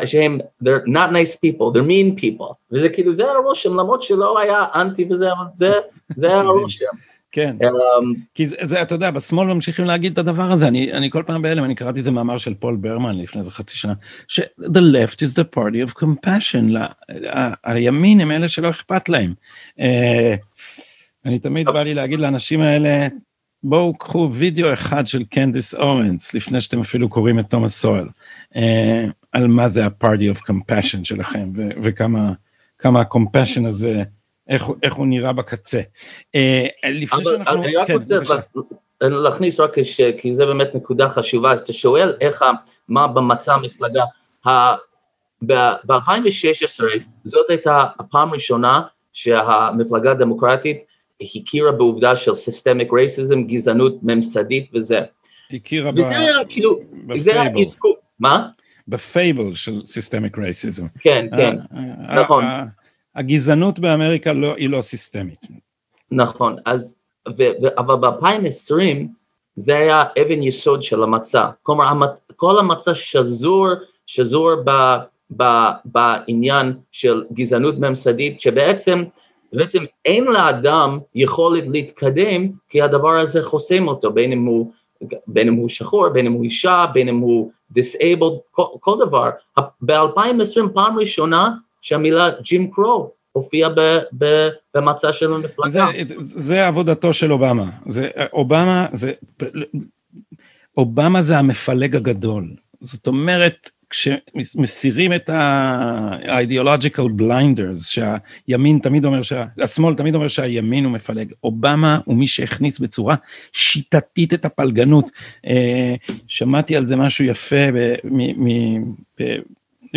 שהם, they're not nice people, they're mean people, וזה כאילו, זה הרושם, למרות שלא היה אנטי וזה, זה, זה הרושם. כן, כי זה, אתה יודע, בשמאל ממשיכים להגיד את הדבר הזה, אני כל פעם בהלם, אני קראתי את זה מאמר של פול ברמן לפני איזה חצי שנה, ש-The left is the party of compassion, הימין הם אלה שלא אכפת להם. אני תמיד בא לי להגיד לאנשים האלה, בואו קחו וידאו אחד של קנדיס אורנס, לפני שאתם אפילו קוראים את תומס סואל, על מה זה ה-party of compassion שלכם, וכמה ה-compassion הזה, איך הוא נראה בקצה. אני רק רוצה להכניס רק, כי זה באמת נקודה חשובה, אתה שואל איך, מה במצע המפלגה, ב-אלפיים ושש עשרה, זאת הייתה הפעם הראשונה, שהמפלגה הדמוקרטית, הכירה בעובדה של systemic racism, גזענות ממסדית וזה. הכירה וזה ב... היה, כאילו, זה היה עסקו... מה? בפייבל של systemic racism. כן, כן, ה- נכון. ה- ה- הגזענות באמריקה לא, היא לא סיסטמית. נכון, אז, ו- ו- אבל ב-אלפיים ועשרים זה היה אבן יסוד של המצע. כלומר, המצ- כל המצע שזור, שזור ב- ב- בעניין של גזענות ממסדית, שבעצם... בעצם אין לאדם יכולת להתקדם, כי הדבר הזה חוסם אותו, בין אם הוא, בין אם הוא שחור, בין אם הוא אישה, בין אם הוא disabled, כל, כל דבר. ב-אלפיים ועשרים פעם ראשונה שהמילה ג'ים קרו הופיע במצע של המפלגה. זה, זה עבודתו של אובמה. זה, אובמה, זה, אובמה זה המפלג הגדול. זאת אומרת, כשמסירים את ה-ideological blinders, שהימין תמיד אומר, השמאל תמיד אומר שהימין הוא מפלג, אובמה הוא מי שהכניס בצורה שיטתית את הפלגנות. שמעתי על זה משהו יפה, ב, מ, מ, ב,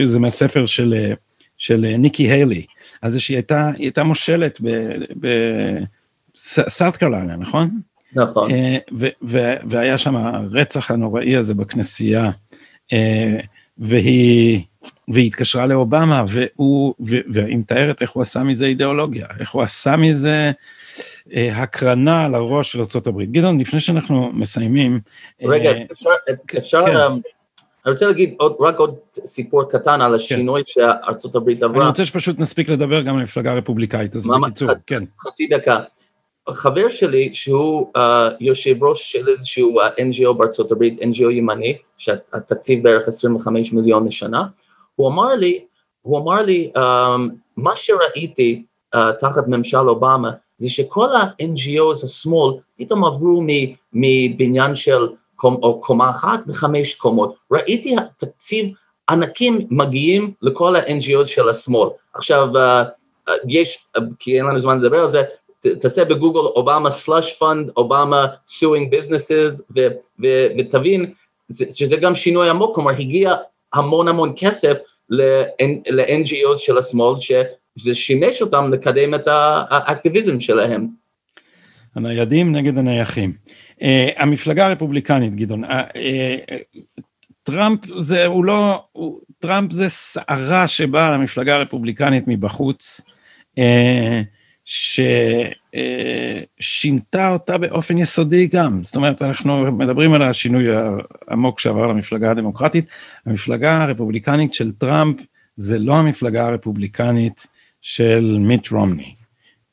זה מהספר של... של ניקי היילי, אז זה שהיא הייתה, היא הייתה מושלת בסארט קרוליינה, נכון? נכון. ו, ו, והיה שם הרצח הנוראי הזה בכנסייה, והיא, והיא התקשרה לאובמה, והוא, והיא מתארת איך הוא עשה מזה אידיאולוגיה, איך הוא עשה מזה הקרנה על הראש של ארצות הברית. גדעון, לפני שאנחנו מסיימים... רגע, אפשר... אפשר כן. אני רוצה להגיד עוד, רק עוד סיפור קטן על השינוי כן. שארצות הברית עברה. אני רוצה שפשוט נספיק לדבר גם על המפלגה הרפובליקאית, אז בקיצור, ח... כן. חצי דקה. חבר שלי, שהוא uh, יושב ראש של איזשהו uh, אן ג'י או בארצות הברית, אן ג'י או ימני, שהתקציב בערך עשרים וחמישה מיליון לשנה, הוא אמר לי, הוא אמר לי, um, מה שראיתי uh, תחת ממשל אובמה, זה שכל ה-אן ג'י אוז השמאל, פתאום עברו מבניין של... או קומה אחת וחמש קומות, ראיתי תקציב ענקים מגיעים לכל ה-אן ג'י אוז של השמאל. עכשיו, יש, כי אין לנו זמן לדבר על זה, תעשה בגוגל אובמה slush fund, אובמה suing businesses, ותבין שזה גם שינוי עמוק, כלומר, הגיע המון המון כסף ל-אן ג'י אוז של השמאל, שזה שימש אותם לקדם את האקטיביזם שלהם. הניידים נגד הנייחים. Uh, המפלגה הרפובליקנית, גדעון, uh, uh, טראמפ זה, הוא לא, הוא, טראמפ זה סערה שבאה למפלגה הרפובליקנית מבחוץ, uh, ששינתה uh, אותה באופן יסודי גם, זאת אומרת, אנחנו מדברים על השינוי העמוק שעבר למפלגה הדמוקרטית, המפלגה הרפובליקנית של טראמפ זה לא המפלגה הרפובליקנית של מיט רומני.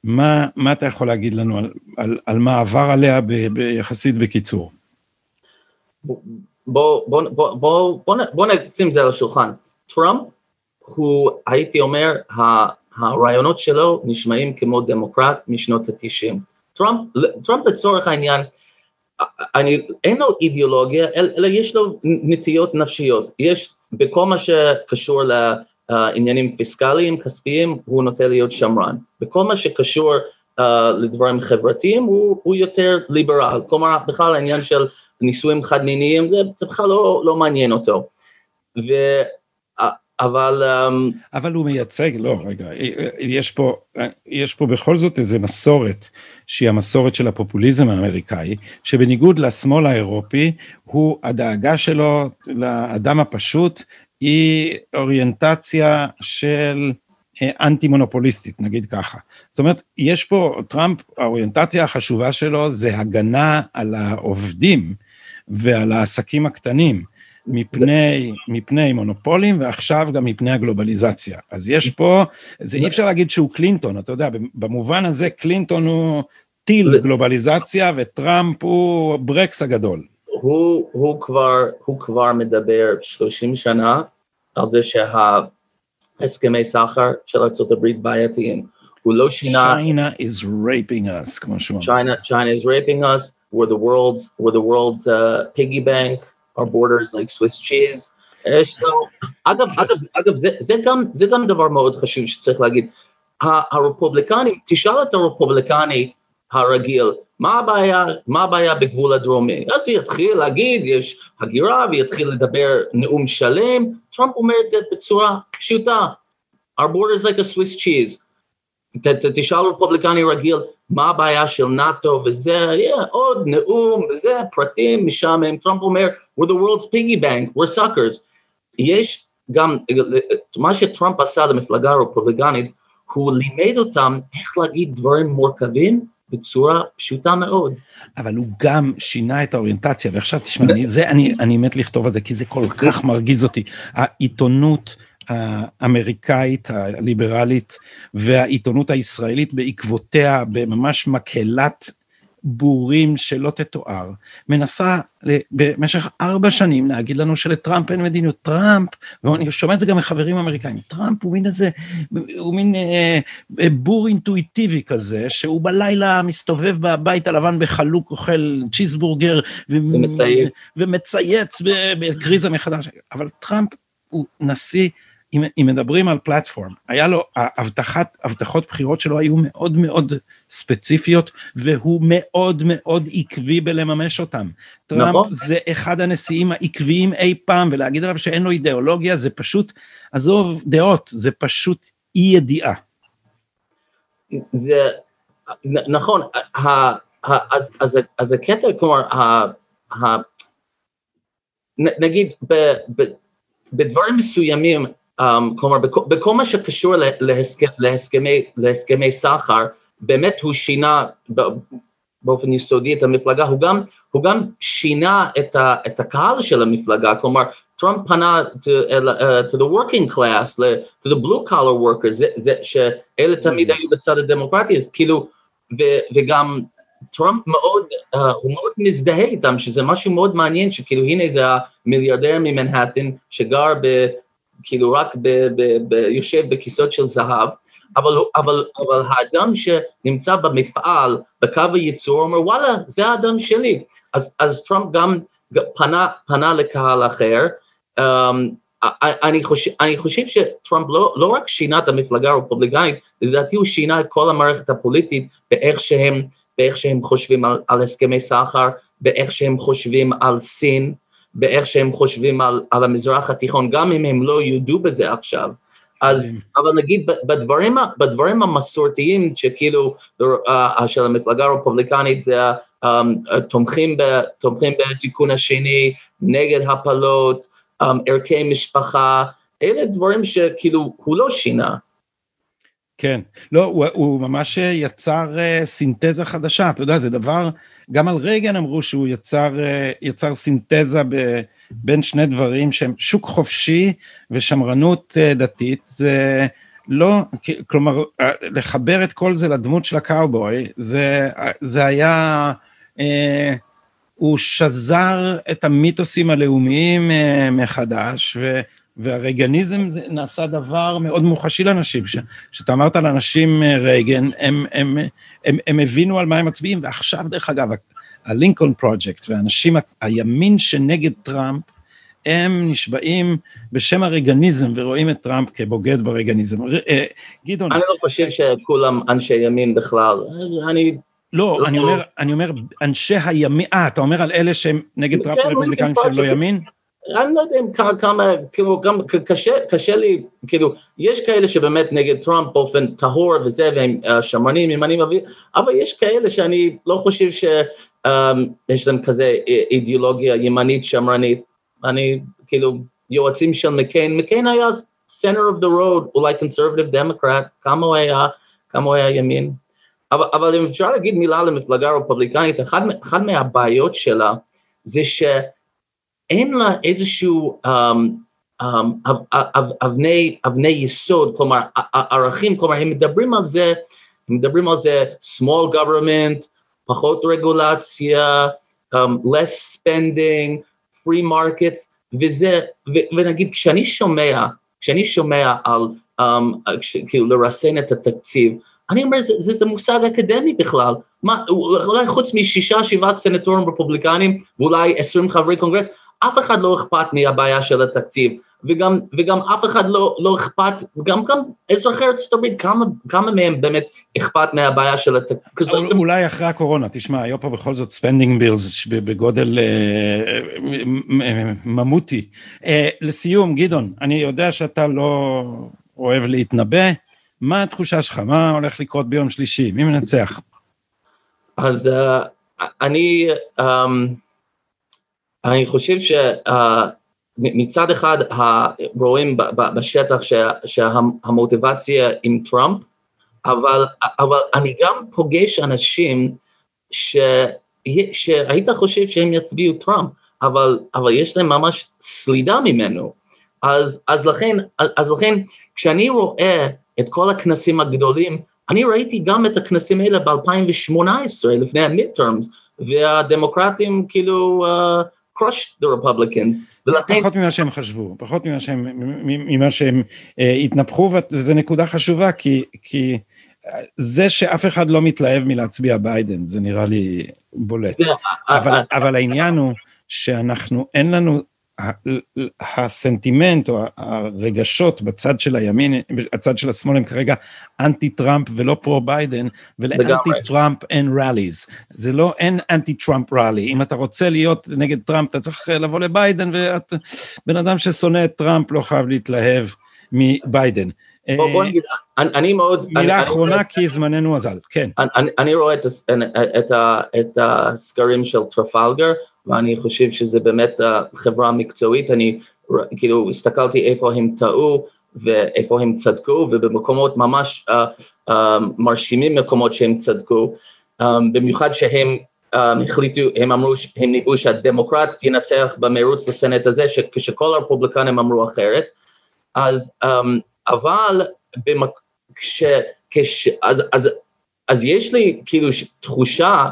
מה, מה אתה יכול להגיד לנו על, על, על מה עבר עליה ב, ביחסית בקיצור? בוא, בוא, בוא, בוא, בוא, בוא נשים זה על השולחן. טראמפ, הוא, הייתי אומר, הרעיונות שלו נשמעים כמו דמוקרט משנות ה-תשעים. טראמפ, טראמפ בצורך העניין, אני, אין לו אידיאולוגיה, אלא יש לו נטיות נפשיות. יש, בכל מה שקשור ל... Uh, עניינים פיסקליים, כספיים, הוא נוטה להיות שמרן. בכל מה שקשור uh, לדברים חברתיים, הוא, הוא יותר ליברל. כלומר, בכלל העניין של נישואים חד-מיניים, זה, זה בכלל לא, לא מעניין אותו. ו, אבל... Um... אבל הוא מייצג, לא, רגע, יש פה, יש פה בכל זאת איזו מסורת, שהיא המסורת של הפופוליזם האמריקאי, שבניגוד לשמאל האירופי, הוא הדאגה שלו לאדם הפשוט, היא אוריינטציה של אנטי מונופוליסטית, נגיד ככה. זאת אומרת, יש פה, טראמפ, האוריינטציה החשובה שלו זה הגנה על העובדים ועל העסקים הקטנים, מפני, מפני מונופולים, ועכשיו גם מפני הגלובליזציה. אז יש פה, זה אי אפשר להגיד שהוא קלינטון, אתה יודע, במובן הזה קלינטון הוא טיל גלובליזציה, וטראמפ הוא ברקס הגדול. הוא, הוא כבר, הוא כבר מדבר שלושים שנה על זה שההסכמי סחר של ארצות הברית בעייתיים. הוא לא שינה... China is raping us, כמו שאומר. China, China is raping us. We're the world's, we're the world's uh, piggy bank. Our borders like Swiss cheese. So, אגב, אגב, אגב, זה, זה גם, זה גם דבר מאוד חשוב שצריך להגיד. הרפובליקנים, תשאל את הרפובליקני הרגיל, מה הבעיה, מה הבעיה בגבול הדרומי? אז הוא יתחיל להגיד, יש הגירה, ויתחיל לדבר נאום שלם. טראמפ אומר את זה בצורה פשוטה. Our borders like a Swiss cheese. ת, ת, תשאל רפובליקני רגיל, מה הבעיה של נאטו, וזה, yeah, עוד נאום, וזה, פרטים משם. טראמפ אומר, we're the world's piggy bank, we're suckers. יש גם, מה שטראמפ עשה למפלגה הרפובליקנית, הוא לימד אותם איך להגיד דברים מורכבים, בצורה פשוטה מאוד. אבל הוא גם שינה את האוריינטציה, ועכשיו תשמע, אני, זה, אני, אני מת לכתוב על זה, כי זה כל כך מרגיז אותי. העיתונות האמריקאית, הליברלית, והעיתונות הישראלית בעקבותיה, בממש מקהלת בורים שלא תתואר, מנסה במשך ארבע שנים להגיד לנו שלטראמפ אין מדיניות. טראמפ, ואני שומע את זה גם מחברים אמריקאים, טראמפ הוא מין איזה, הוא מין אה, בור אינטואיטיבי כזה, שהוא בלילה מסתובב בבית הלבן בחלוק, אוכל צ'יזבורגר, ומצייץ, ומצייץ בקריזה מחדש, אבל טראמפ הוא נשיא, אם, אם מדברים על פלטפורם, היה לו, ההבטחת, הבטחות בחירות שלו היו מאוד מאוד ספציפיות, והוא מאוד מאוד עקבי בלממש אותם. טראמפ נכון. זה אחד הנשיאים העקביים אי פעם, ולהגיד עליו שאין לו אידיאולוגיה, זה פשוט, עזוב דעות, זה פשוט אי ידיעה. זה, נ, נכון, ה, ה, אז, אז, אז הקטע, כלומר, ה, ה, נ, נגיד, ב, ב, בדברים מסוימים, Um, כלומר, בכל, בכל מה שקשור להסכ, להסכמי, להסכמי סחר, באמת הוא שינה באופן יסודי את המפלגה, הוא גם, הוא גם שינה את, ה, את הקהל של המפלגה, כלומר, טראמפ פנה to, uh, to the working class, to the blue collar workers, זה, זה, שאלה תמיד היו בצד הדמוקרטי, אז כאילו, ו, וגם טראמפ מאוד, uh, הוא מאוד מזדהה איתם, שזה משהו מאוד מעניין, שכאילו הנה זה המיליארדר ממנהטן, שגר ב... כאילו רק ב, ב, ב, יושב בכיסות של זהב, אבל, אבל, אבל האדם שנמצא במפעל, בקו הייצור, אומר, וואלה, זה האדם שלי. אז, אז טראמפ גם פנה, פנה לקהל אחר. Um, אני חושב, אני חושב שטראמפ לא, לא רק שינה את המפלגה הרפובליקנית, לדעתי הוא שינה את כל המערכת הפוליטית, באיך שהם, באיך שהם חושבים על, על הסכמי סחר, באיך שהם חושבים על סין, באיך שהם חושבים על, על המזרח התיכון, גם אם הם לא יודו בזה עכשיו. אז, אבל נגיד, בדברים, בדברים המסורתיים שכאילו, של המפלגה הרפובליקנית, תומכים ב, תומכים בתיקון השני, נגד הפלות, ערכי משפחה, אלה דברים שכאילו, הוא לא שינה. כן, לא, הוא, הוא ממש יצר uh, סינתזה חדשה, אתה יודע, זה דבר, גם על רגן אמרו שהוא יצר, uh, יצר סינתזה ב, בין שני דברים, שהם שוק חופשי ושמרנות uh, דתית, זה לא, כלומר, לחבר את כל זה לדמות של הקאובוי, זה, זה היה, uh, הוא שזר את המיתוסים הלאומיים uh, מחדש, ו... והרגניזם זה נעשה דבר מאוד מוחשי לאנשים, שאתה אמרת לאנשים רגן, הם, הם, הם, הם הבינו על מה הם מצביעים, ועכשיו דרך אגב, הלינקולן פרויקט, והאנשים, הימין שנגד טראמפ, הם נשבעים בשם הרגניזם, ורואים את טראמפ כבוגד ברגניזם. גדעון... אני לא חושב שכולם אנשי ימין בכלל, אני... לא, אני אומר, אני אומר, אנשי הימין, אה, אתה אומר על אלה שהם נגד טראמפ הרפובליקנים שהם לא ימין? אני לא יודע אם כמה, כאילו, גם קשה, קשה לי, כאילו, יש כאלה שבאמת נגד טראמפ באופן טהור וזה, והם שמרנים, ימנים, אבל יש כאלה שאני לא חושב שיש להם כזה אידיאולוגיה ימנית, שמרנית. אני, כאילו, יועצים של מקיין, מקיין היה center of the road, אולי conservative democrat, כמה הוא היה, כמה הוא היה ימין. אבל, אבל אם אפשר להגיד מילה למפלגה הרפובליקנית, אחד, אחד מהבעיות שלה זה ש... אין לה איזשהו אבני יסוד, כלומר, ערכים, כלומר, הם מדברים על זה, הם מדברים על זה, small government, פחות רגולציה, less spending, free markets, וזה, ונגיד, כשאני שומע, כשאני שומע על, כאילו, לרסן את התקציב, אני אומר, זה מושג אקדמי בכלל, אולי חוץ משישה, שבעה סנטורים רפובליקנים, ואולי עשרים חברי קונגרס, אף אחד לא אכפת מהבעיה של התקציב, וגם, וגם אף אחד לא, לא אכפת, וגם, גם אזרחי ארצות הברית, כמה, כמה מהם באמת אכפת מהבעיה של התקציב. אולי אחרי הקורונה, תשמע, היו פה בכל זאת ספנדינג בילס בגודל ממותי. לסיום, גדעון, אני יודע שאתה לא אוהב להתנבא, מה התחושה שלך? מה הולך לקרות ביום שלישי? מי מנצח? אז אני... אני חושב שמצד אחד רואים בשטח שהמוטיבציה עם טראמפ, אבל אני גם פוגש אנשים שהיית חושב שהם יצביעו טראמפ, אבל יש להם ממש סלידה ממנו. אז לכן כשאני רואה את כל הכנסים הגדולים, אני ראיתי גם את הכנסים האלה ב-אלפיים ושמונה עשרה, לפני המידטרמס, והדמוקרטים כאילו uh, crushed the Republicans. ולכן... פחות ממה שהם חשבו, פחות ממה שהם, ממה שהם uh, התנפחו, וזו נקודה חשובה, כי, כי זה שאף אחד לא מתלהב מלהצביע ביידן, זה נראה לי בולט. זה, אבל, I, I, אבל I, העניין I... הוא שאנחנו, אין לנו... הסנטימנט או הרגשות בצד של הימין, בצד של השמאל הם כרגע אנטי טראמפ ולא פרו ביידן, ולאנטי טראמפ אין ראליז, זה לא אין אנטי טראמפ ראלי, אם אתה רוצה להיות נגד טראמפ אתה צריך לבוא לביידן, ובן אדם ששונא את טראמפ לא חייב להתלהב מביידן. בוא נגיד, אני מאוד... מילה אחרונה כי זמננו אזל, כן. אני רואה את הסקרים של טרפלגר, ואני חושב שזה באמת חברה מקצועית, אני כאילו הסתכלתי איפה הם טעו, ואיפה הם צדקו, ובמקומות ממש מרשימים מקומות שהם צדקו, במיוחד שהם החליטו, הם אמרו, הם ניבאו שהדמוקרט ינצח במרוץ לסנט הזה, כשכל הרפובליקנים אמרו אחרת, אז... אבל במק... כש... כש... אז, אז, אז יש לי כאילו תחושה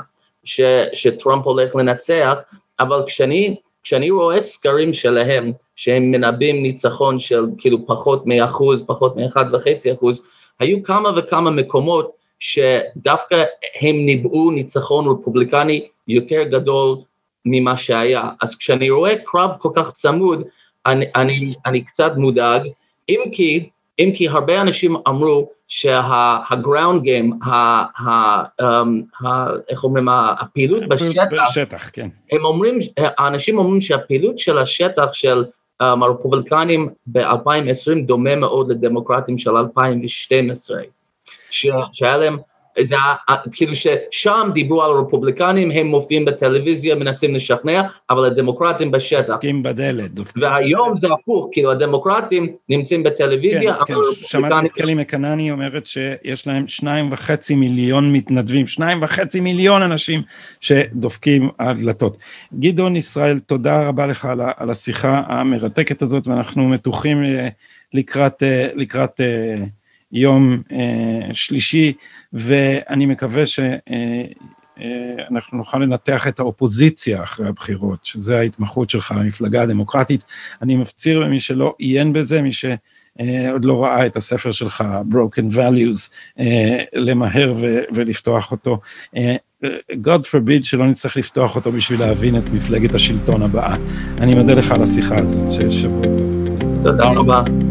ש... שטראמפ הולך לנצח, אבל כשאני, כשאני רואה סקרים שלהם, שהם מנבאים ניצחון של כאילו פחות מאחוז, פחות מאחד וחצי אחוז, היו כמה וכמה מקומות שדווקא הם ניבאו ניצחון רפובליקני יותר גדול ממה שהיה. אז כשאני רואה קרב כל כך צמוד, אני, אני, אני קצת מודאג, אם כי... אם כי הרבה אנשים אמרו שהגראונד גיים, איך אומרים, הפעילות בשטח, האנשים אומרים שהפעילות של השטח של הרפובליקנים ב-אלפיים ועשרים דומה מאוד לדמוקרטים של אלפיים ושתים עשרה, שהיה להם, כאילו ששם דיברו על הרפובליקנים, הם מופיעים בטלוויזיה, מנסים לשכנע, אבל הדמוקרטים בשטח. דופקים בדלת. והיום זה הפוך, כאילו הדמוקרטים נמצאים בטלוויזיה. כן, כן, שמעתי את קלי מקנני אומרת שיש להם שניים וחצי מיליון מתנדבים, שניים וחצי מיליון אנשים שדופקים הדלתות. גדעון ישראל, תודה רבה לך על השיחה המרתקת הזאת, ואנחנו מתוחים לקראת... לקראת יום אה, שלישי, ואני מקווה שאנחנו אה, אה, נוכל לנתח את האופוזיציה אחרי הבחירות, שזה ההתמחות שלך, המפלגה הדמוקרטית. אני מפציר במי שלא עיין בזה, מי שעוד אה, לא ראה את הספר שלך, Broken Values, אה, למהר ו- ולפתוח אותו. אה, God forbid שלא נצטרך לפתוח אותו בשביל להבין את מפלגת השלטון הבאה. אני מודה לך על השיחה הזאת, ששבוע טוב. תודה רבה.